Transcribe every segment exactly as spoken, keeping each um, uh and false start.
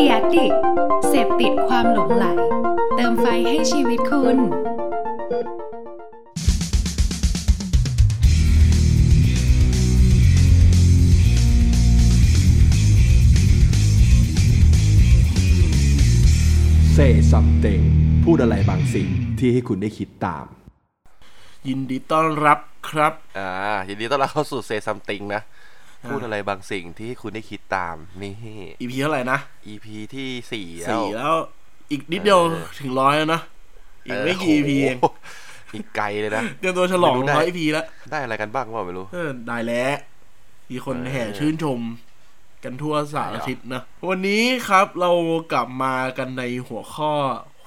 The Addict เสพติดความหลงไหลเติมไฟให้ชีวิตคุณSay something พูดอะไรบางสิ่งที่ให้คุณได้คิดตามยินดีต้อนรับครับอ่ายินดีต้อนรับเข้าสู่ Say something นะพูดอะไรบางสิ่งที่คุณได้คิดตามนี่ อี พี เท่าไหร่นะ อี พี ที่สี่แล้วสี่แล้วอีกนิดเดียวถึงร้อยแล้วนะอีกไม่กี่ อี พี เองอีกไกลเลยนะเตรียมตัวฉลองร้อย อี พี แล้วได้อะไรกันบ้างวะไม่รู้เออได้แล้วมีคนแห่ชื่นชมกันทั่วสารทิศนะวันนี้ครับเรากลับมากันในหัวข้อ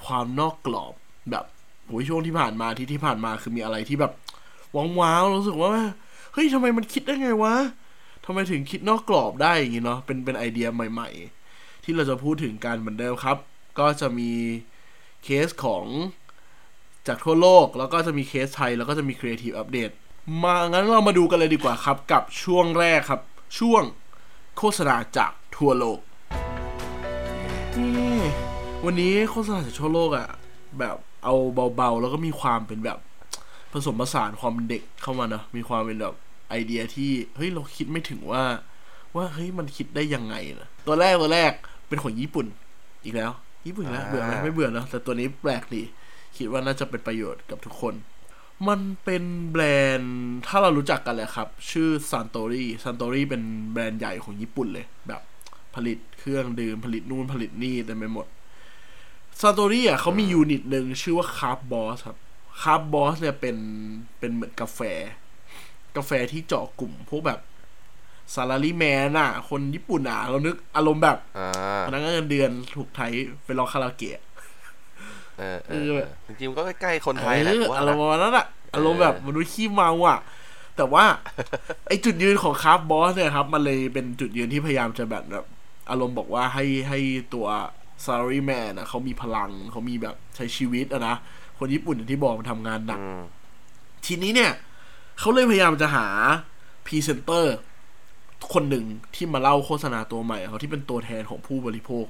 ความนอกกรอบแบบโหช่วงที่ผ่านมาที่ที่ผ่านมาคือมีอะไรที่แบบว้าวๆรู้สึกว่าเฮ้ยทำไมมันคิดได้ไงวะทำไมถึงคิดนอกกรอบได้อย่างงี้เนาะเป็นเป็นไอเดียใหม่ๆที่เราจะพูดถึงกันเหมือนเดิมครับก็จะมีเคสของจากทั่วโลกแล้วก็จะมีเคสไทยแล้วก็จะมี Creative Update มางั้นเรามาดูกันเลยดีกว่าครับกับช่วงแรกครับช่วงโฆษณาจากทั่วโลกวันนี้โฆษณาจากทั่วโลกอ่ะแบบเอาเบาๆแล้วก็มีความเป็นแบบผสมผสานความเป็นเด็กเข้ามานะมีความเป็นแบบไอเดียที่เฮ้ยเราคิดไม่ถึงว่าว่าเฮ้ยมันคิดได้ยังไงนะตัวแรกตัวแรกเป็นของญี่ปุ่นอีกแล้วญี่ปุ่นแล้วเบื่อไหมไม่เบื่อนะแต่ตัวนี้แปลกดีคิดว่าน่าจะเป็นประโยชน์กับทุกคนมันเป็นแบรนด์ถ้าเรารู้จักกันแหละครับชื่อ Suntory Suntory เป็นแบรนด์ใหญ่ของญี่ปุ่นเลยแบบผลิตเครื่องดื่มผลิตนู่นผลิตนี่เต็มไปหมด Suntory อ่ะเขามียูนิตนึงชื่อว่า Craft Boss ครับ Craft Boss เนี่ยเป็นเป็นเหมือนกาแฟกาแฟที่เจาะกลุ่มพวกแบบ Salaryman น่ะคนญี่ปุ่นน่ะเรานึกอารมณ์แบบพนักงานเงินเดือนถูกไทยไปร้องคาราโอเกะเออเออจริงๆมันก็ใกล้ๆคนไทยแหละอารมณ์นั้นน่ะอารมณ์แบบมนุษย์ขี้เมาอ่ะแต่ว่าไอ้จุดยืนของคราฟบอสเนี่ยครับมันเลยเป็นจุดยืนที่พยายามจะแบบแบบอารมณ์บอกว่าให้ให้ตัว Salaryman น่ะเขามีพลังเขามีแบบใช้ชีวิตอ่ะนะคนญี่ปุ่นอย่างที่บอกมันทำงานหนักทีนี้เนี่ยเขาเลยพยายามจะหาพรีเซนเตอร์คนหนึ่งที่มาเล่าโฆษณาตัวใหม่เขาที่เป็นตัวแทนของผู้บริโภค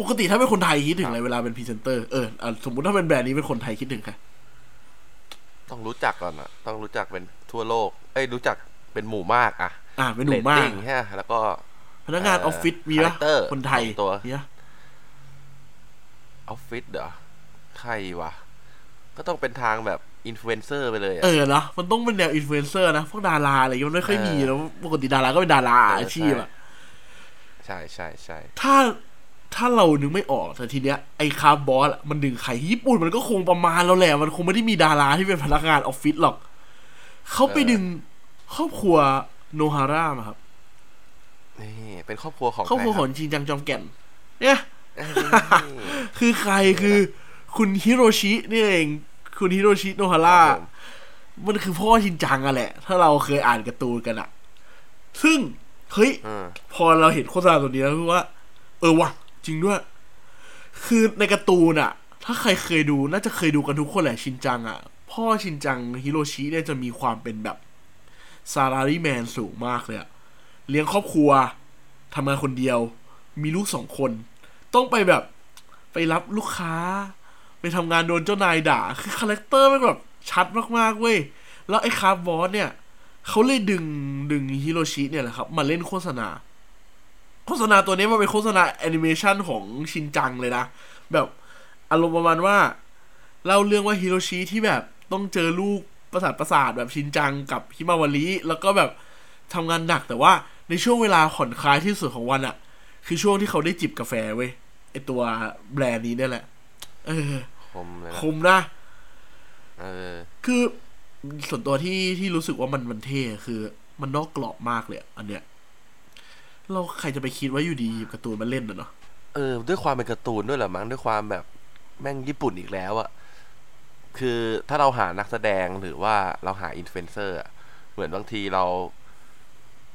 ปกติถ้าเป็นคนไทยคิดถึงอะไรเวลาเป็นพรีเซนเตอร์เออสมมุติถ้าเป็นแบรนด์นี้เป็นคนไทยคิดถึงใครต้องรู้จักก่อนอ่ะต้องรู้จักเป็นทั่วโลกเอ้ยรู้จักเป็นหมู่มากอ่ะอ่ะเป็นหมู่มากใช่แล้วก็พนักงานออฟฟิศมีป่ะคนไทยตัวเนี้ยออฟฟิศเหรอใครวะก็ต้องเป็นทางแบบอินฟลูเอนเซอร์ไปเลยเออเนาะมันต้องเป็นแนวอินฟลูเอนเซอร์นะพวกดาราอะไรมันไม่ค่อยมีแล้วปกติดาราก็เป็นดาราอาชีพอ่ะใช่ใช่ใช่ถ้าถ้าเรานึกไม่ออกแต่ทีเนี้ยไอ้คาร์บอสมันดึงใครญี่ปุ่นมันก็คงประมาณเราแหละมันคงไม่ได้มีดาราที่เป็นพนักงานออฟฟิศหรอกเขาไปดึงครอบครัวโนฮาร่ามาครับนี่เป็นครอบครัวของครอบครัวของชินจังจอมแก่นเนี่ยคือใครคือคุณฮิโรชินี่เองคุณฮิโรชิโนฮาร่ามันคือพ่อชินจังอ่ะแหละถ้าเราเคยอ่านการ์ตูนกันอ่ะซึ่งเฮ้ยพอเราเห็นโฆษณาตัวนี้แล้วคือว่าเออว่ะจริงด้วยคือในการ์ตูนอ่ะถ้าใครเคยดูน่าจะเคยดูกันทุกคนแหละชินจังอ่ะพ่อชินจังฮิโรชิเนี่ยจะมีความเป็นแบบซาลารี่แมนสูงมากเลยอ่ะเลี้ยงครอบครัวทำงานคนเดียวมีลูกสองคนต้องไปแบบไปรับลูกค้าไปทำงานโดนเจ้านายด่าคือคาแรคเตอร์มันแบบชัดมากๆเว้ยแล้วไอ้คาร์บอสเนี่ยเขาเลยดึงดึงฮิโรชิเนี่ยแหละครับมาเล่นโฆษณาโฆษณาตัวนี้มันเป็นโฆษณาแอนิเมชันของชินจังเลยนะแบบอารมณ์ประมาณว่าเล่าเรื่องว่าฮิโรชิที่แบบต้องเจอลูกประสาทประสาทแบบชินจังกับฮิมาวาริแล้วก็แบบทำงานหนักแต่ว่าในช่วงเวลาผ่อนคลายที่สุดของวันอะคือช่วงที่เขาได้จิบกาแฟเว้ยไอตัวแบรนด์นี้เนี่ยแหละเออคมเลยคมนะเออคือส่วนตัวที่ที่รู้สึกว่ามันมันเท่คือมันนอกกรอบมากเลยอันเนี้ยเราใครจะไปคิดว่าอยู่ดีการ์ตูนมันเล่นน่ะเนาะเออด้วยความเป็นการ์ตูนด้วยเหรอมั้งด้วยความแบบแม่งญี่ปุ่นอีกแล้วอะคือถ้าเราหานักแสดงหรือว่าเราหาอินฟลูเอนเซอร์อะเหมือนบางทีเรา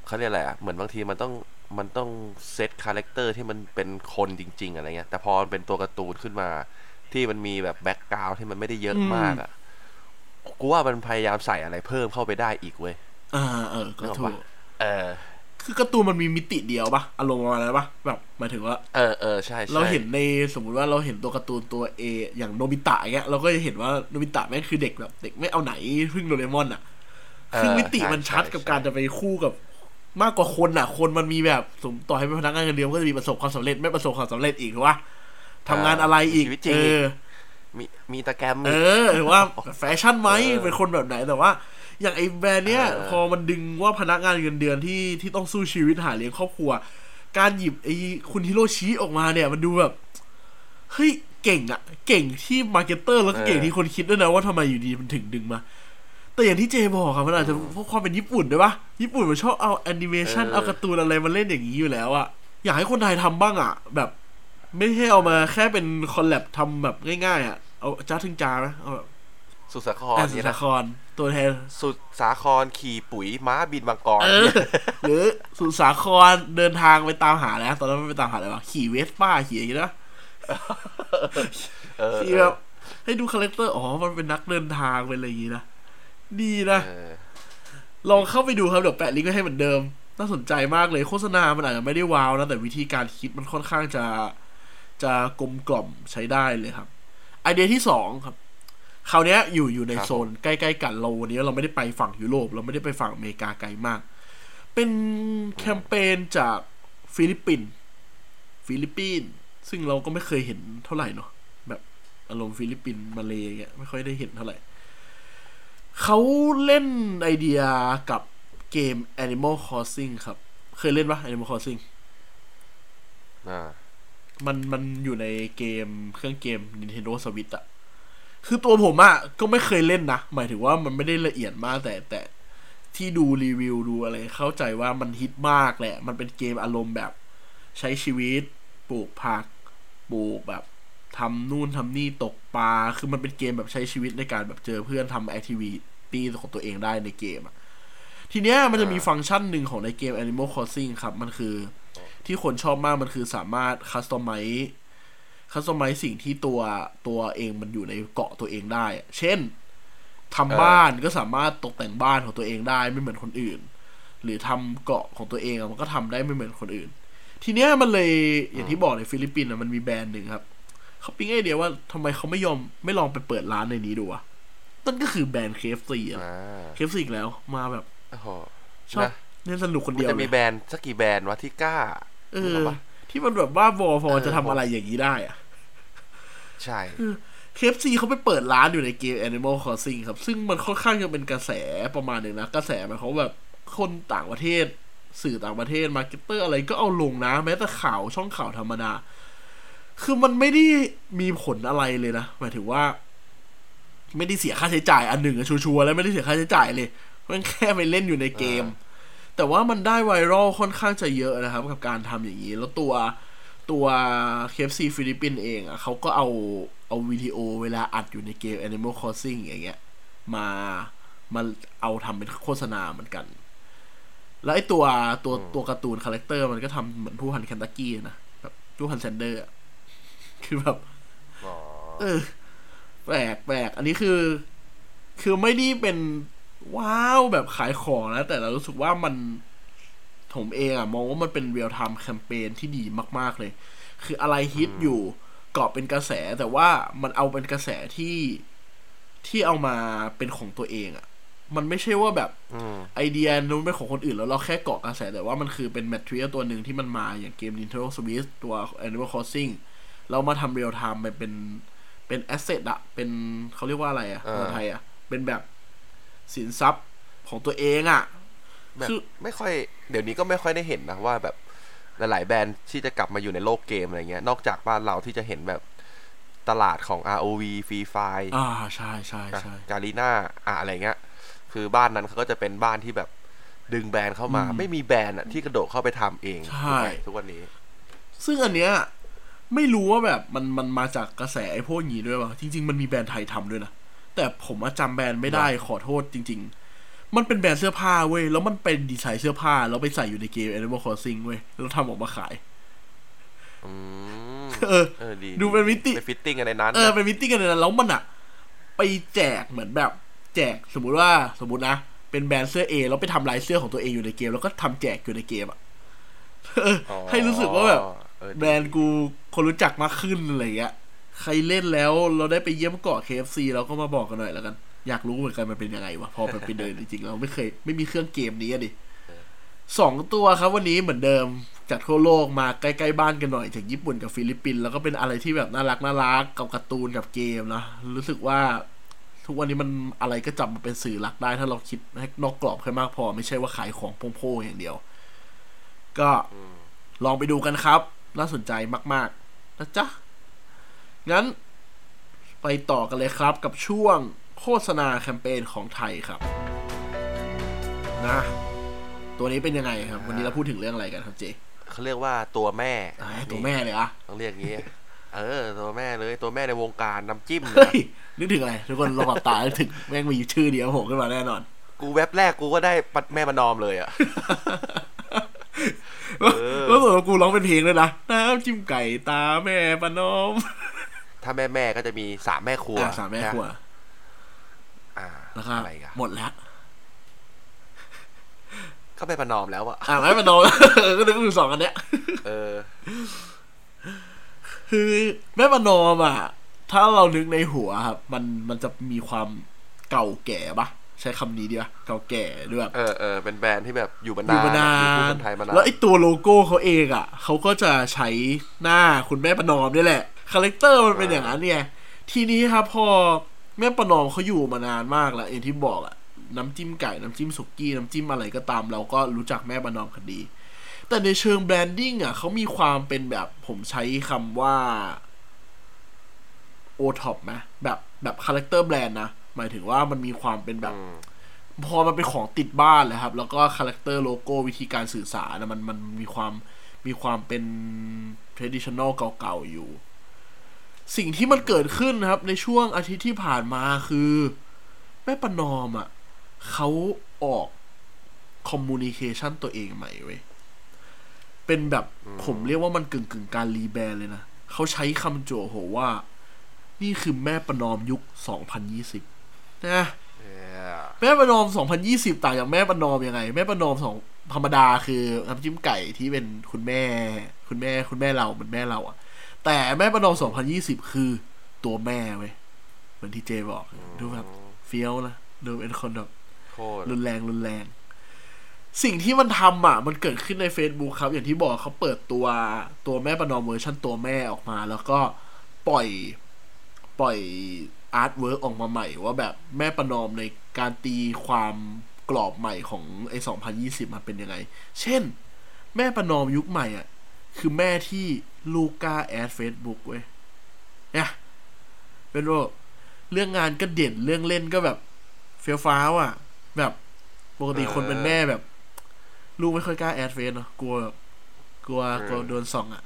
เค้าเรียกอะไรอะเหมือนบางทีมันต้องมันต้องเซตคาแรคเตอร์ที่มันเป็นคนจริงๆอะไรเงี้ยแต่พอมันเป็นตัวการ์ตูนขึ้นมาที่มันมีแบบแบ็คกราวด์ที่มันไม่ได้เยอะมากอ่ะกูว่ามันพยายามใส่อะไรเพิ่มเข้าไปได้อีกเว้ยอ่าเออก็ถูกเออ คือการ์ตูนมันมีมิติเดียวปะอารมณ์ประมาณนั้นปะแบบหมายถึงว่าเออเออใช่เราเห็นในสมมติว่าเราเห็นตัวการ์ตูนตัวเออย่างโนบิตะเงี้ยเราก็จะเห็นว่าโนบิตะแม่งคือเด็กแบบเด็กไม่เอาไหนพึ่งโดเรมอนอ่ะคือมิติมันชัดกับการจะไปคู่กับมากกว่าคนอ่ะคนมันมีแบบสมต่อให้เป็นพนักงานเงินเดือนก็จะมีประสบความสำเร็จไม่ประสบความสำเร็จอีกหรือว่าทำงานอะไรอีกเออมีมีตะแกรมเออหรือว่าแฟชั่นไหมเป็นคนแบบไหนแต่ว่าอย่างไอ้แบรนด์เนี้ยพอมันดึงว่าพนักงานเงินเดือนที่ที่ต้องสู้ชีวิตหาเลี้ยงครอบครัวการหยิบไอ้คุณฮิโรชิออกมาเนี่ยมันดูแบบเฮ้ยเก่งอะเก่งที่มาร์เก็ตเตอร์แล้วก็เก่งที่คนคิดด้วยนะว่าทำไมอยู่ดีมันถึงดึงมาแต่อย่างที่เจบอกครับมันอาจจะเพราะความเป็นญี่ปุ่นด้วยปะญี่ปุ่นมันชอบเอาแอนิเมชันเอาการ์ตูนอะไรมาเล่นอย่างนี้อยู่แล้วอะอยากให้คนไทยทำบ้างอะแบบไม่ให้เอามาแค่เป็นคอลแลบทำแบบง่ายๆอะเอาจ้าถึงจ้าไหมเอาแบบสุสาครสุสาครตัวแทนสุสาครขี่ปุ๋ยม้าบินมังกรหรือสุสาครเดินทางไปตามหาแล้วตอนนั้นไม่ไปตามหาอะไรวะขี่เวสป้าขี่อะไรนะขี่แบบให้ดูคาแรคเตอร์อ๋อมันเป็นนักเดินทางเป็นอะไรอย่างนี้นะดีนะลองเข้าไปดูครับเดี๋ยวแปะลิงก์ไว้ให้เหมือนเดิมน่าสนใจมากเลยโฆษณามันอาจจะไม่ได้ว้าวนะแต่วิธีการคิดมันค่อนข้างจะจะกลมกล่อมใช้ได้เลยครับไอเดียที่สองครับคราวนี้อยู่อยู่ในโซนใกล้ๆกันเราวันนี้เราไม่ได้ไปฝั่งยุโรปเราไม่ได้ไปฝั่งอเมริกาไกลมากเป็นแคมเปญจากฟิลิปปินส์ฟิลิปปินส์ซึ่งเราก็ไม่เคยเห็นเท่าไหร่เนาะแบบอารมณ์ฟิลิปปินส์มาเลเงี้ยไม่ค่อยได้เห็นเท่าไหร่เขาเล่นไอเดียกับเกม Animal Crossing ครับเคยเล่นปะ Animal Crossing อ่ามันมันอยู่ในเกมเครื่องเกม Nintendo Switch อะคือตัวผมอะก็ไม่เคยเล่นนะหมายถึงว่ามันไม่ได้ละเอียดมากแต่แต่ที่ดูรีวิวดูอะไรเข้าใจว่ามันฮิตมากแหละมันเป็นเกมอารมณ์แบบใช้ชีวิตปลูกผักปลูกแบบทำนู่นทำนี่ตกปลาคือมันเป็นเกมแบบใช้ชีวิตในการแบบเจอเพื่อนทำแอคทิวิตี้ของตัวเองได้ในเกมอะทีเนี้ยมันจะมีฟังก์ชันหนึ่งของในเกม Animal Crossing ครับมันคือที่คนชอบมากมันคือสามารถคัสตอมไมซ์คัสตอมไมซ์สิ่งที่ตัวตัวเองมันอยู่ในเกาะตัวเองได้เช่นทำบ้านก็สามารถตกแต่งบ้านของตัวเองได้ไม่เหมือนคนอื่นหรือทำเกาะของตัวเองมันก็ทำได้ไม่เหมือนคนอื่นทีเนี้ยมันเลยอย่างที่บอกในฟิลิปปินส์มันมีแบรนด์หนึ่งครับเขาปิ๊งไอเดียว่าทำไมเขาไม่ยอมไม่ลองไปเปิดร้านในนี้ดูวะนั่นก็คือแบรนด์ เค เอฟ ซี อ่ะ เค เอฟ ซี อีกแล้วมาแบบชอบเล่นสนุกคนเดียวจะมีแบรนด์สักกี่แบรนด์วะที่กล้าเออที่มันแบบว่าบอฟอจะทำอะไรอย่างนี้ได้อ่ะใช่ เค เอฟ ซี เขาไปเปิดร้านอยู่ในเกม Animal Crossing ครับซึ่งมันค่อนข้างจะเป็นกระแสประมาณหนึ่งนะกระแสมันเขาแบบคนต่างประเทศสื่อต่างประเทศมาร์เก็ตเตอร์อะไรก็เอาลงนะแม้แต่ข่าวช่องข่าวธรรมดาคือมันไม่ได้มีผลอะไรเลยนะหมายถึงว่าไม่ได้เสียค่าใช้จ่ายอันหนึ่งชัวร์ๆแล้วไม่ได้เสียค่าใช้จ่ายเลยมันแค่ไปเล่นอยู่ในเกมแต่ว่ามันได้ไวรัลค่อนข้างจะเยอะนะครับกับการทำอย่างนี้แล้วตัวตัว เค เอฟ ซี ฟิลิปปินส์เองอ่ะเขาก็เอาเอาวิดีโอเวลาอัดอยู่ในเกม Animal Crossing อย่างเงี้ยมามาเอาทำเป็นโฆษณาเหมือนกันแล้วไอ้ตัวตัวตัวการ์ตูนคาแรคเตอร์มันก็ทำเหมือนทูฮันเคนตักกี้นะแบบทูฮันแซนเดอร์คือแบบเออแปลกแปลกอันนี้คือคือไม่ได้เป็นว้าวแบบขายของนะแต่เรารู้สึกว่ามันผมเองอะมองว่ามันเป็นเรียลไทม์แคมเปญที่ดีมากๆเลยคืออะไรฮิตอยู่เกาะเป็นกระแสแต่ว่ามันเอาเป็นกระแสที่ที่เอามาเป็นของตัวเองอะมันไม่ใช่ว่าแบบไอเดียนู้นเป็นของคนอื่นแล้วเราแค่เกาะกระแสแต่ว่ามันคือเป็นแมทเทียลตัวหนึ่งที่มันมาอย่างเกม Nintendo Switch ตัว Animal Crossing เรามาทำเรียลไทม์มันเป็นเป็นแอสเซทอะเป็นเขาเรียกว่าอะไรอะภาษาไทยอะเป็นแบบสินทรัพย์ของตัวเองอะแบบไม่ค่อยเดี๋ยวนี้ก็ไม่ค่อยได้เห็นนะว่าแบบหลายๆแบรนด์ที่จะกลับมาอยู่ในโลกเกมอะไรเงี้ยนอกจากว่าเราที่จะเห็นแบบตลาดของ อาร์ โอ วี Free Fire อ่าใช่ๆๆ Garena อ่ะอะไรเงี้ยคือบ้านนั้นเขาก็จะเป็นบ้านที่แบบดึงแบรนด์เข้ามาไม่มีแบรนด์อะที่กระโดดเข้าไปทำเองทุกวันนี้ซึ่งอันเนี้ยไม่รู้ว่าแบบมันมันมาจากกระแสไอ้พวกนี้ด้วยป่ะจริงๆมันมีแบรนด์ไทยทำด้วยนะแต่ผมจำแบรนด์ไม่ได้ขอโทษจริงๆมันเป็นแบรนด์เสื้อผ้าเว้ยแล้วมันเป็นดีไซน์เสื้อผ้าแล้วไปใส่อยู่ในเกม Animal Crossing เว้ยแล้วทำออกมาขายอืมเออดูเป็นมิติเป็นฟิตติ้งอะไรนั้นเออเป็นฟิตติ้งอะไรนั้นแล้วมันอะไปแจกเหมือนแบบแจกสมมุติว่าสมมุตินะไป เป็นแบรนด์เสื้อ A แล้วไปทำลายเสื้อของตัวเองอยู่ในเกมแล้วก็ทำแจกอยู่ในเกมอ่ะ ให้รู้สึกว่าแบบแบรนด์กูคนรู้จักมากขึ้นอะไรเงี้ยใครเล่นแล้วเราได้ไปเยี่ยมเกาะ เค เอฟ ซี เราก็มาบอกกันหน่อยแล้วกันอยากรู้เหมือนกันมันเป็นยังไงวะพอมันเป็นเดินจริงๆเราไม่เคยไม่มีเครื่องเกมนี้อ่ะดิสองตัวครับวันนี้เหมือนเดิมจากทั่วโลกมาใกล้ๆบ้านกันหน่อยจากญี่ปุ่นกับฟิลิปปินส์แล้วก็เป็นอะไรที่แบบน่ารักน่ารักกับการ์ตูนกับเกมนะรู้สึกว่าทุกวันนี้มันอะไรก็จับมาเป็นสื่อหลักได้ถ้าเราคิดให้นอกกรอบให้มากพอไม่ใช่ว่าขายของโป้งๆอย่างเดียวก็ลองไปดูกันครับน่าสนใจมากๆนะจ๊ะงั้นไปต่อกันเลยครับกับช่วงโฆษณาแคมเปญของไทยครับนะตัวนี้เป็นยังไงครับวันนี้เราพูดถึงเรื่องอะไรกันครับเจเขาเรียกว่าตัวแม่ตัวแม่เลยอะต้องเรียกงี้เออตัวแม่เลยตัวแม่ในวงการน้ำจิ้มนะนึกถึงอะไรทุกคนลองหลับตาถึงแม่งมีชื่อเดียวผมขึ้นมาแน่นอนกูเว็บแรกกูก็ได้ปัดแม่ประนอมเลยอะแล้วส่วนกูร้องเป็นเพลงเลยนะน้ำจิ้มไก่ตาแม่ประนอมถ้าแม่แม่ก็จะมีสามแม่ครัวสามแม่ครัวแล้วก็หมดแล้วเข้าไปประนอมแล้วอะอ่าไม่ประนอมก็นึกถึงสองอันเนี้ยเออคือแม่ประนอมอะถ้าเรานึกในหัวครับมันมันจะมีความเก่าแก่ปะใช้คำนี้ดีปะเก่าแก่ด้วยเออเออเป็นแบรนด์ที่แบบอยู่มานานอยู่มานานแล้วไอ้ตัวโลโก้เขาเองอะเขาก็จะใช้หน้าคุณแม่ประนอมนี่แหละคาแรคเตอร์มันเป็นอย่างนั้นเนี่ยทีนี้ครับพอแม่ประนอมเขาอยู่มานานมากแล้วอย่างที่บอกอะน้ำจิ้มไก่น้ำจิ้มสุกี้น้ำจิ้มอะไรก็ตามเราก็รู้จักแม่ประนอมกันดีแต่ในเชิงแบรนดิ้งอ่ะเขามีความเป็นแบบผมใช้คำว่าโอท็อปไหมแบบแบบคาแรคเตอร์แบรนด์นะหมายถึงว่ามันมีความเป็นแบบพอมันเป็นของติดบ้านเลยครับแล้วก็คาแรคเตอร์โลโก้วิธีการสื่อสารนะมันมันมีความมีความเป็น traditional เก่าๆอยู่สิ่งที่มันเกิดขึ้นนะครับในช่วงอาทิตย์ที่ผ่านมาคือแม่ประนอมอ่ะเขาออกคอมมูนิเคชันตัวเองใหม่เว้ยเป็นแบบผมเรียกว่ามันกึ่งๆการรีแบรนด์เลยนะเขาใช้คำโจโหว่านี่คือแม่ประนอมยุคสองพันยี่สิบนะ yeah. แม่ประนอมสองพันยี่สิบต่างจากแม่ประนอมยังไงแม่ประนอมสองธรรมดาคือน้ำจิ้มไก่ที่เป็นคุณแม่คุณแม่คุณแม่เราเหมือนแม่เราอะแต่แม่ประนอมสองพันยี่สิบคือตัวแม่เว้ยเหมือนที่เจบอก mm. ดูแบบเฟี้ยวนะดูเป็นคนแบบรุนแรงรุนแรงสิ่งที่มันทำอ่ะมันเกิดขึ้นใน Facebook ครับอย่างที่บอกเขาเปิดตัวตัวแม่ประนอมเวอร์ชันตัวแม่ออกมาแล้วก็ปล่อยปล่อยอาร์ตเวิร์คออกมาใหม่ว่าแบบแม่ประนอมในการตีความกรอบใหม่ของไอ้สองพันยี่สิบมันเป็นยังไงเช่นแม่ประนอมยุคใหม่อ่ะคือแม่ที่ลูก้าแอด Facebook เว้ยเนี่ยเป็นว่าเรื่องงานก็เด่นเรื่องเล่นก็แบบเฟี้ยวฟ้าวอ่ะแบบปกติคนเป็นแม่แบบลูกไม่ค่อยกล้าแอดเฟซเนาะกลัวกลัวกลัวโดนส่องอ่ะ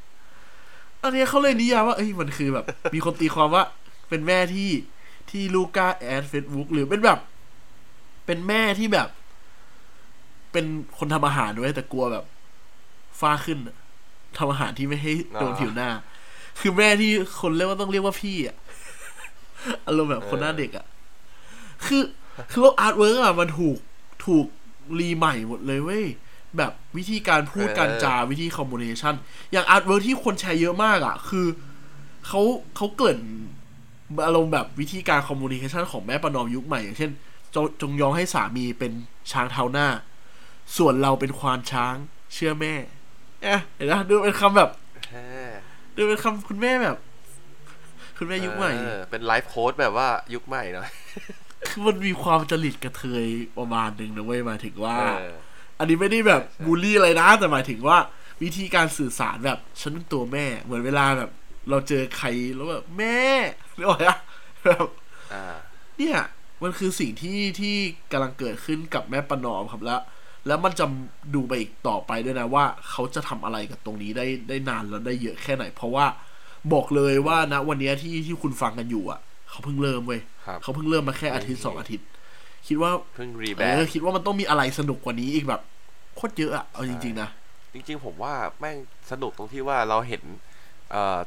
อันนี้เขาเลยนิยามว่าเอ้ยมันคือแบบมีคนตีความว่าเป็นแม่ที่ที่ลูกกล้าแอดเฟซบุ๊กหรือเป็นแบบเป็นแม่ที่แบบเป็นคนทำอาหารด้วยแต่กลัวแบบฟ้าขึ้นทำอาหารที่ไม่ให้โดนผิวหน้าคือแม่ที่คนเรียกว่าต้องเรียกว่าพี่อ่ะอารมณ์แบบคนหน้าเด็กอ่ะคือคืออาร์ตเวิร์กอ่ะมันถูกถูกรีใหม่หมดเลยเว้ยแบบวิธีการพูดการจาวิธีคอมมูนิเคชั่นอย่างอาร์ตเวิร์คที่คนแชร์เยอะมากอ่ะคือเขาเขาเกิดอารมณ์แบบวิธีการคอมมูนิเคชั่นของแม่ประนอมยุคใหม่อย่างเช่นจ ง, จงยอมให้สามีเป็นช้างเท้าหน้าส่วนเราเป็นควานช้างเชื่อแม่เอ๊ะเห็นไหมดูเป็นคำแบบดูเป็นคำคุณแม่แบบคุณแม่ยุคใหม่เป็นไลฟ์โค้ดแบบว่ายุคใหม่หน่อยคือมันมีความจริตกระเทยประมาณนึงนะเว้ยหมายถึงว่า อ, อันนี้ไม่ได้แบบบูลลี่อะไรนะแต่หมายถึงว่าวิธีการสื่อสารแบบฉันเป็นตัวแม่เหมือนเวลาแบบเราเจอใครแล้วแบบแม่นึกออกป่ะแบบเนี่ยมันคือสิ่งที่ที่กำลังเกิดขึ้นกับแม่ประนอมครับแล้วแล้วมันจะดูไปอีกต่อไปด้วยนะว่าเขาจะทำอะไรกับตรงนี้ได้ได้นานแล้วได้เยอะแค่ไหนเพราะว่าบอกเลยว่านะวันนี้ที่ที่คุณฟังกันอยู่อ่ะเขาเพิ่งเริ่มเว้ยเขาเพิ่งเริ่มมาแค่อาทิตย์สองอาทิตย์คิดว่าเพิ่งรีแบรนด์คิดว่ามันต้องมีอะไรสนุกกว่านี้อีกแบบโคตรเยอะอะเอาจริงๆนะจริงๆผมว่าแม่งสนุกตรงที่ว่าเราเห็น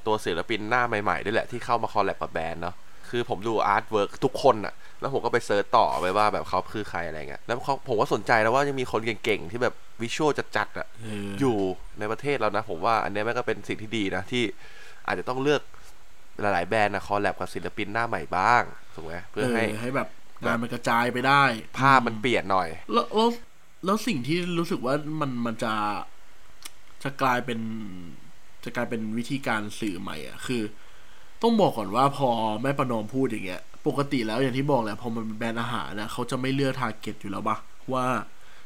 ตัวศิลปินหน้าใหม่ๆด้วยแหละที่เข้ามาคอลแลบกับแบรนด์เนาะ คือผมดูอาร์ตเวิร์กทุกคนอะแล้วผมก็ไปเซิร์ชต่อไปว่าแบบเขาคือใครอะไรเงี้ยแล้วผมก็สนใจแล้วว่ายังมีคนเก่งๆที่แบบวิชวลจัดๆอะอยู่ในประเทศเรานะผมว่าอันนี้มันก็เป็นสิ่งที่ดีนะที่อาจจะต้องเลือกหลายๆแบรนด์นะคอลแลบกับศิลปินหน้าใหม่บ้างถูกไหมเพื่อให้ให้แบบงานมันกระจายไปได้ภาพมันเปลี่ยนหน่อยแล้วแล้วสิ่งที่รู้สึกว่ามันมันจะจะกลายเป็นจะกลายเป็นวิธีการสื่อใหม่อ่ะคือต้องบอกก่อนว่าพอแม่ประนอมพูดอย่างเงี้ยปกติแล้วอย่างที่บอกแหละพอมันเป็นแบรนด์อาหารนะเขาจะไม่เลือกทาร์เก็ตอยู่แล้วปะว่า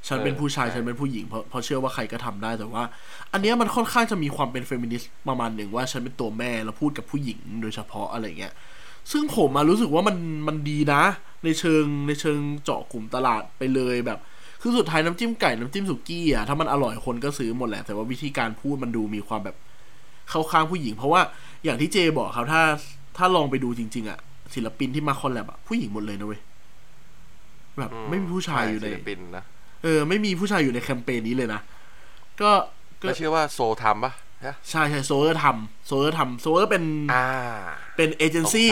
ฉันเป็นผู้ชายฉันเป็นผู้หญิงเพราะเพราะเชื่อว่าใครก็ทำได้แต่ว่าอันเนี้ยมันค่อนข้างจะมีความเป็นเฟมินิสต์ประมาณหนึ่งว่าฉันเป็นตัวแม่แล้วพูดกับผู้หญิงโดยเฉพาะอะไรเงี้ยซึ่งผมมารู้สึกว่ามันมันดีนะในเชิงในเชิงเจาะกลุ่มตลาดไปเลยแบบคือสุดท้ายน้ำจิ้มไก่น้ำจิ้มสุกี้อ่ะถ้ามันอร่อยคนก็ซื้อหมดแหละแต่ว่าวิธีการพูดมันดูมีความแบบเข้าข้างผู้หญิงเพราะว่าอย่างที่เจบอกครับถ้าถ้าลองไปดูจริงๆอ่ะศิลปินที่มาคอลแลบอ่ะผู้หญิงหมดเลยนะเว้ยแบบไม่มีผู้ชายอยู่ในศิลปินนะเออไม่มีผู้ชายอยู่ในแคมเปญนี้เลยนะก็ก็เชื่อว่าโซทำปะใช่ใช่โซเออร์ทำโซเออร์ทำโซเออร์เป็นเป็นเอเจนซี่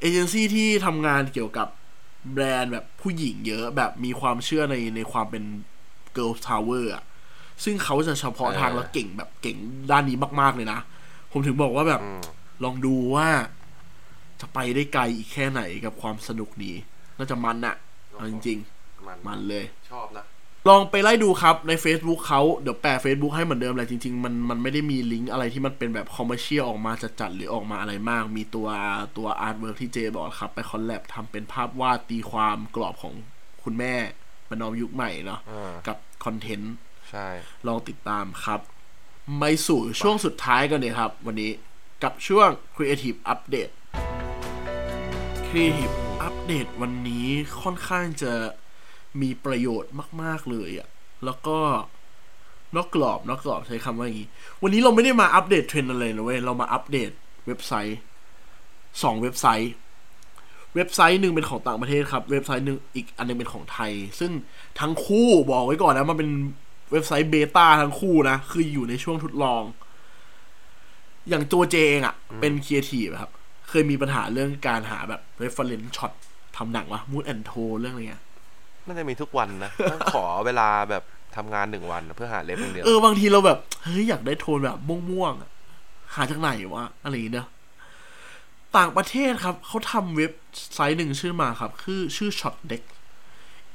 เอเจนซี่ที่ทำงานเกี่ยวกับแบรนด์แบบผู้หญิงเยอะแบบมีความเชื่อในในความเป็น Girls Power อ่ะซึ่งเขาจะเฉพาะทางแล้วเก่งแบบเก่งด้านนี้มากๆเลยนะผมถึงบอกว่าแบบลองดูว่าจะไปได้ไกลอีกแค่ไหนกับความสนุกนี้น่าจะมันอ่ะจริงมันมันเลยชอบนะลองไปไล่ดูครับใน Facebook เขาเดี๋ยวแปะ Facebook ให้เหมือนเดิมแหละจริงๆมันมันไม่ได้มีลิงก์อะไรที่มันเป็นแบบคอมเมอร์เชียลออกมาจัดๆหรือออกมาอะไรมากมีตัวตัวอาร์ตเวิร์คที่เจบอกครับไปคอลแลบทำเป็นภาพวาดตีความกรอบของคุณแม่ประนอมยุคใหม่เนาะกับคอนเทนต์ใช่ลองติดตามครับไปสู่ช่วงสุดท้ายกันเลยครับวันนี้กับช่วง Creative Update Creative Update วันนี้ค่อนข้างจะมีประโยชน์มากๆเลยอ่ะแล้วก็นอกกรอบนอกกรอบใช้คำว่าอย่างนี้วันนี้เราไม่ได้มาอัปเดตเทรนด์อะไรนะเว้ยเรามาอัปเดตเว็บไซต์สองเว็บไซต์เว็บไซต์หนึ่งเป็นของต่างประเทศครับเว็บไซต์นึงอีกอันนึงเป็นของไทยซึ่งทั้งคู่บอกไว้ก่อนนะมันเป็นเว็บไซต์เบต้าทั้งคู่นะคืออยู่ในช่วงทดลองอย่างตัวเจเองอ่ะเป็นครีเอทีฟครับเคยมีปัญหาเรื่องการหาแบบ reference shot ทำหนังวะ mood and tone เรื่องอะไรเงี้ยน่าจะมีทุกวันนะต้องขอเวลาแบบทำงานหนึ่งวันเพื่อหาเล็บอย่างเดียวเออบางทีเราแบบเฮ้ยอยากได้โทนแบบม่วงๆหาจากไหนวะอะไรอย่างเงี้ยต่างประเทศครับเขาทำเว็บไซต์หนึ่งชื่อมาครับคือชื่อ Shotdex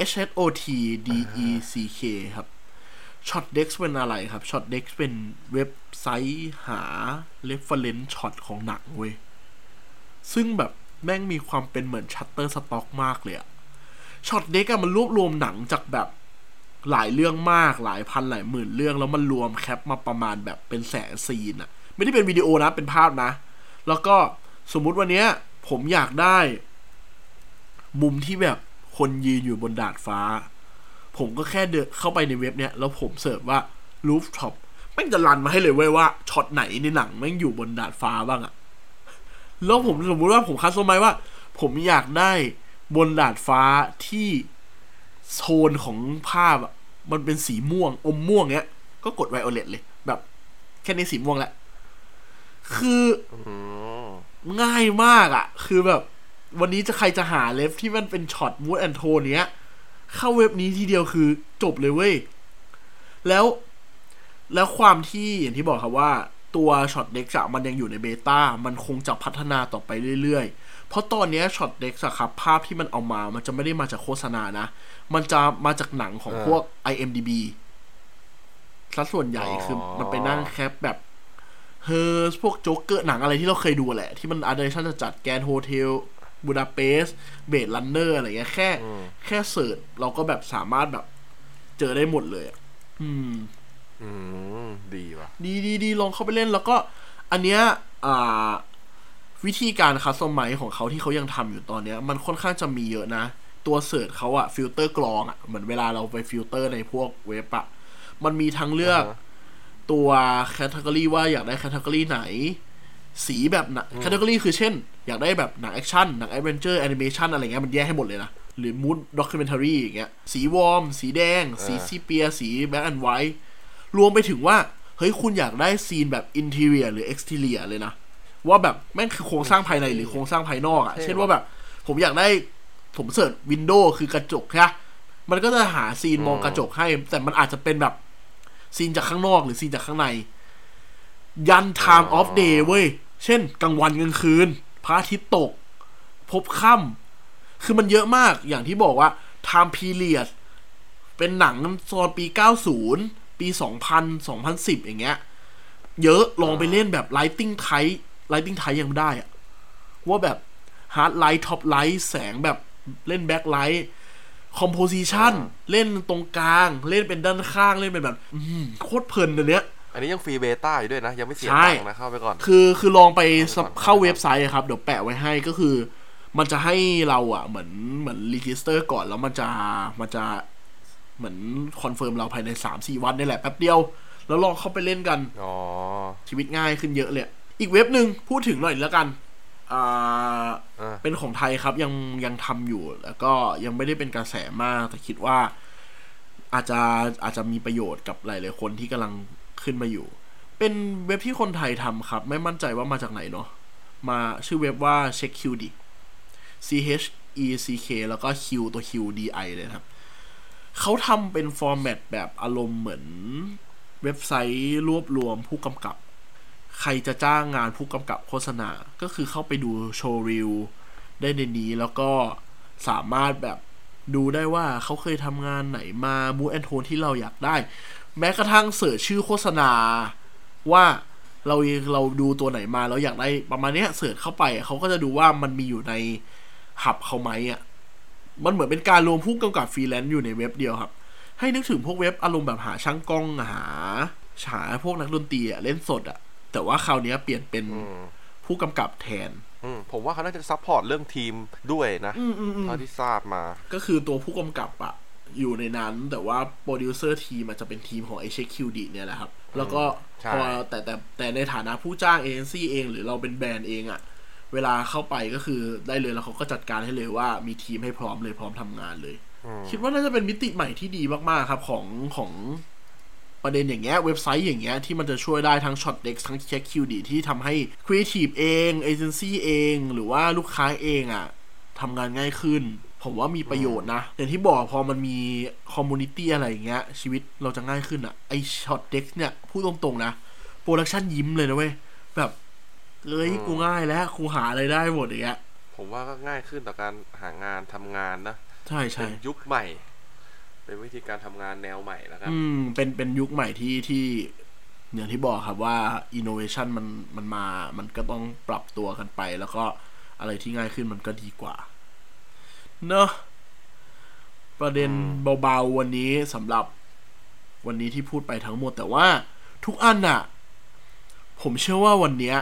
H S O T D E C K ครับ Shotdex เป็นอะไรครับ Shotdex เป็นเว็บไซต์หา reference shot ของหนังเว้ยซึ่งแบบแม่งมีความเป็นเหมือน Shutterstock มากเลยอะช็อตเด็กอะมันรวบรวมหนังจากแบบหลายเรื่องมากหลายพันหลายหมื่นเรื่องแล้วมันรวมแคปมาประมาณแบบเป็นแสนซีนอะไม่ได้เป็นวิดีโอนะเป็นภาพนะแล้วก็สมมุติวันนี้ผมอยากได้มุมที่แบบคนยืนอยู่บนดาดฟ้าผมก็แค่เดินเข้าไปในเว็บเนี้ยแล้วผมเสิร์ชว่ารูฟท็อปแม่งจะรันมาให้เลยเว้ยว่าช็อตไหนในหนังแม่งอยู่บนดาดฟ้าบ้างอะแล้วผมสมมุติว่าผมคัสตอมไมซ์ว่าผมอยากได้บนดาดฟ้าที่โซนของภาพมันเป็นสีม่วงอมม่วงเนี้ยก็กดไวโอเลตเลยแบบแค่นี้สีม่วงแหละคือง่ายมากอ่ะคือแบบวันนี้จะใครจะหาเล็บที่มันเป็นช็อตมูดแอนโทนเนี้ยเข้าเว็บนี้ทีเดียวคือจบเลยเว้ยแล้วแล้วความที่อย่างที่บอกครับว่าตัวช็อตเด็กจะมันยังอยู่ในเบต้ามันคงจะพัฒนาต่อไปเรื่อยๆเพราะตอนนี้ช็อตเด็กอะครับภาพที่มันเอามามันจะไม่ได้มาจากโฆษณานะมันจะมาจากหนังของพวก ไอ เอ็ม ดี บี ซะส่วนใหญ่คือมันไปนั่งแคปแบบเฮอพวกโจ๊กเกอร์หนังอะไรที่เราเคยดูแหละที่มันอะดาปชั่นจะจัดแกรนด์โฮเทลบูดาเปสต์เบดลันเนอร์อะไรเงี้ยแค่แค่เสิร์ชเราก็แบบสามารถแบบเจอได้หมดเลยอืมอืมดีว่ะดีดีดีลองเข้าไปเล่นแล้วก็อันเนี้ยอ่าวิธีการคัสตอมไมซ์ของเขาที่เขายังทำอยู่ตอนนี้มันค่อนข้างจะมีเยอะนะตัวเสิร์ชเขาอะฟิลเตอร์กรองอะเหมือนเวลาเราไปฟิลเตอร์ในพวกเว็บอะมันมีทั้งเลือก uh-huh. ตัวแคตตากรีว่าอยากได้แคตตากรีไหนสีแบบไหนแคตตากรีคือเช่นอยากได้แบบหนังแอคชั่นหนังแอดเวนเจอร์แอนิเมชั่นอะไรเงี้ยมันแยกให้หมดเลยนะหรือมูดด็อกคิวเมนทารี่อย่างเงี้ยสีวอร์มสีแดง uh-huh. สีซีเปียสีแบล็คแอนด์ไวท์รวมไปถึงว่าเฮ้ยคุณอยากได้ซีนแบบอินทีเรียหรือเอ็กซ์ทีเรียเลยนะ ว่าแบบแม่งคือโครงสร้างภายในหรือโครงสร้างภายนอกอ่ะเช่นว่าแบบผมอยากได้ผมเสิร์ชวินโดว์คือกระจกใช่ป่ะมันก็จะหาซีนมองกระจกให้แต่มันอาจจะเป็นแบบซีนจากข้างนอกหรือซีนจากข้างในยัน time of day เว้ยเช่นกลางวันกลางคืนพระอาทิตย์ตกพบค่ำคือมันเยอะมากอย่างที่บอกว่า time period เป็นหนังตอนปีเก้าสิบปีสองพัน สองพันสิบอย่างเงี้ยเยอะลองไปเล่นแบบ lighting type lighting type ยังได้อะว่าแบบ hard light top light แสงแบบเล่น back light composition เล่นตรงกลางเล่นเป็นด้านข้างเล่นเป็นแบบโคตรเพลินเลยเนี้ยอันนี้ยังฟรีเบต้าอยู่ด้วยนะยังไม่เสียตังค์นะเข้าไปก่อนคือคือลองไปเข้าเว็บไซต์ครับเดี๋ยวแปะไว้ให้ก็คือมันจะให้เราอ่ะเหมือนเหมือนรีจิสเตอร์ก่อนแล้วมันจะมันจะเหมือนคอนเฟิร์มเราภายใน สามถึงสี่ วันนี่แหละแป๊บเดียวแล้วลองเข้าไปเล่นกันอ๋อชีวิตง่ายขึ้นเยอะเลยอีกเว็บนึงพูดถึงหน่อยแล้วกันอ่าเป็นของไทยครับยังยังทำอยู่แล้วก็ยังไม่ได้เป็นกระแสมากแต่คิดว่าอาจจะอาจจะมีประโยชน์กับหลายๆคนที่กำลังขึ้นมาอยู่เป็นเว็บที่คนไทยทำครับไม่มั่นใจว่ามาจากไหนเนาะมาชื่อเว็บว่า Checkqdik C H E C K แล้วก็ Q ตัว Q D I เลยครับเขาทำเป็นฟอร์แมตแบบอารมณ์เหมือนเว็บไซต์รวบรวมผู้กำกับใครจะจ้างงานผู้กำกับโฆษณาก็คือเข้าไปดูโชว์รีลได้ในนี้แล้วก็สามารถแบบดูได้ว่าเขาเคยทำงานไหนมามูดแอนโทนที่เราอยากได้แม้กระทั่งเสิร์ชชื่อโฆษณาว่าเราเราดูตัวไหนมาแล้วอยากได้ประมาณนี้เสิร์ชเข้าไปเขาก็จะดูว่ามันมีอยู่ในหับเขาไหมอ่ะมันเหมือนเป็นการรวมผู้กำกับฟรีแลนซ์อยู่ในเว็บเดียวครับให้นึกถึงพวกเว็บอารมณ์แบบหาช่างกล้องหาหาพวกนักดนตรีอ่ะเล่นสดอ่ะแต่ว่าคราวนี้เปลี่ยนเป็นผู้กำกับแทนผมว่าเขาน่าจะซัพพอร์ตเรื่องทีมด้วยนะเท่าที่ทราบมาก็คือตัวผู้กำกับอ่ะอยู่ในนั้นแต่ว่าโปรดิวเซอร์ทีมอาจจะเป็นทีมของ เอช คิว ดี เนี่ยแหละครับแล้วก็พอแต่แต่แต่ในฐานะผู้จ้างเอเจนซี่เองหรือเราเป็นแบรนด์เองอ่ะเวลาเข้าไปก็คือได้เลยแล้วเขาก็จัดการให้เลยว่ามีทีมให้พร้อมเลยพร้อมทำงานเลยคิดว่าน่าจะเป็นมิติใหม่ที่ดีมากๆครับของของประเด็นอย่างเงี้ยเว็บไซต์อย่างเงี้ยที่มันจะช่วยได้ทั้ง Shotdex ทั้ง Checkqdik ที่ทำให้ครีเอทีฟเองเอเจนซี่เองหรือว่าลูกค้าเองอ่ะทำงานง่ายขึ้นผมว่ามีประโยชน์นะอย่างที่บอกพอมันมีคอมมูนิตี้อะไรอย่างเงี้ยชีวิตเราจะง่ายขึ้นอ่ะไอ Shotdex เนี่ยพูดตรงๆนะโปรดักชั่นยิ้มเลยนะเว้ยแบบเลยกูง่ายแล้วกูหาอะไรได้หมดอย่างเงี้ยผมว่าก็ง่ายขึ้นต่อการหางานทำงานนะใช่ใช่ยุคใหม่เป็นวิธีการทำงานแนวใหม่แล้วครับอืมเป็นเป็นยุคใหม่ที่ที่อย่างที่บอกครับว่า innovation มันมันมามันก็ต้องปรับตัวกันไปแล้วก็อะไรที่ง่ายขึ้นมันก็ดีกว่าเนอะประเด็นเบาๆวันนี้สำหรับวันนี้ที่พูดไปทั้งหมดแต่ว่าทุกอันน่ะผมเชื่อว่าวันเนี้ย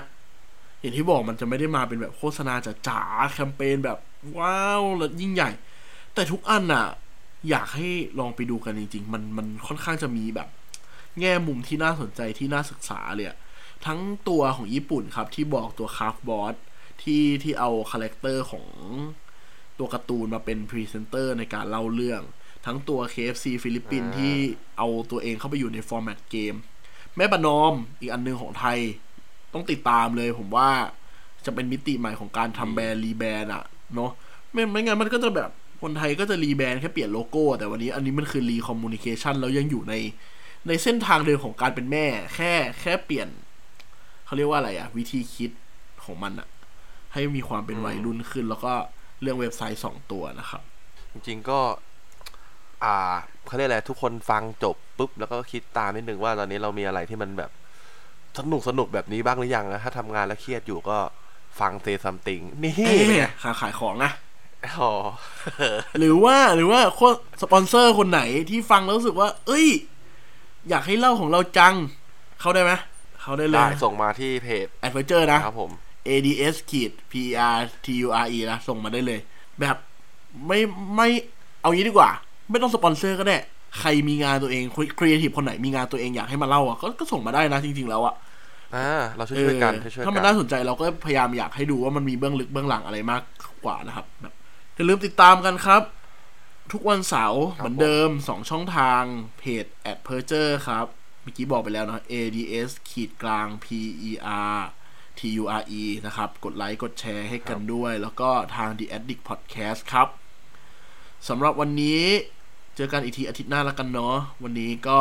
อย่างที่บอกมันจะไม่ได้มาเป็นแบบโฆษณาจ๋าๆแคมเปญแบบว้าวและยิ่งใหญ่แต่ทุกอันน่ะอยากให้ลองไปดูกันจริงๆมันมันค่อนข้างจะมีแบบแง่มุมที่น่าสนใจที่น่าศึกษาเลยทั้งตัวของญี่ปุ่นครับที่บอกตัวคาร์ฟบอสที่ที่เอาคาแรคเตอร์ของตัวการ์ตูนมาเป็นพรีเซนเตอร์ในการเล่าเรื่องทั้งตัว เค เอฟ ซี ฟิลิปปินส์ที่เอาตัวเองเข้าไปอยู่ในฟอร์แมตเกมแม่ประนอมอีกอันนึงของไทยต้องติดตามเลยผมว่าจะเป็นมิติใหม่ของการทำแบรนด์รีแบรนด์อ่ะเนาะไม่ไม่งั้นมันก็จะแบบคนไทยก็จะรีแบรนด์แค่เปลี่ยนโลโก้แต่วันนี้อันนี้มันคือรีคอมมูนิเคชันแล้วยังอยู่ในในเส้นทางเดิมของการเป็นแม่แค่แค่เปลี่ยนเขาเรียกว่าอะไรอะวิธีคิดของมันอะให้มีความเป็นวัยรุ่นขึ้นแล้วก็เรื่องเว็บไซต์สองตัวนะครับจริงๆก็อ่าเขาเรียกอะไรทุกคนฟังจบปุ๊บแล้วก็คิดตามนิดนึงว่าตอนนี้เรามีอะไรที่มันแบบสนุกสนุกแบบนี้บ้างหรือยังนะถ้าทำงานแล้วเครียดอยู่ก็ฟังเซซัมติงนี่ขายของนะหรือว่าหรือว่าสปอนเซอร์คนไหนที่ฟังแล้วรู้สึกว่าเอ้ยอยากให้เล่าของเราจังเข้าได้ไหมเข้าได้เลยส่งมาที่เพจ Adventure นะครับผม เอ ดี เอส พี อาร์ ที ยู อาร์ อี นะส่งมาได้เลยแบบไม่ไม่เอางี้ดีกว่าไม่ต้องสปอนเซอร์ก็ได้ใครมีงานตัวเองครีเอทีฟคนไหนมีงานตัวเองอยากให้มาเล่าอ่ะก็ส่งมาได้นะจริงๆแล้วอ่ะเราช่วยกันถ้ามันน่าสนใจเราก็พยายามอยากให้ดูว่ามันมีเบื้องลึกเบื้องหลังอะไรมากกว่านะครับอย่าลืมติดตามกันครับทุกวันเสาร์เหมือนเดิมสองช่องทางเพจ แอท เพอร์เจอร์ ครับเมื่อกี้บอกไปแล้วเนาะ เอ ดี เอส ขีดกลาง พี อี อาร์ ทู อาร์ อี นะครับกดไลค์กดแชร์ให้กันด้วยแล้วก็ทาง The Addict Podcast ครับสำหรับวันนี้เจอกันอีกทีอาทิตย์หน้าละกันเนาะวันนี้ก็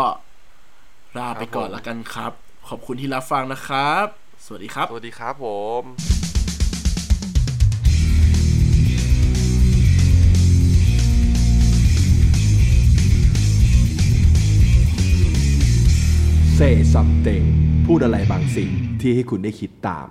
ลาไปก่อนละกันครับขอบคุณที่รับฟังนะครับสวัสดีครับสวัสดีครับผมSay something พูดอะไรบางสิ่งที่ให้คุณได้คิดตาม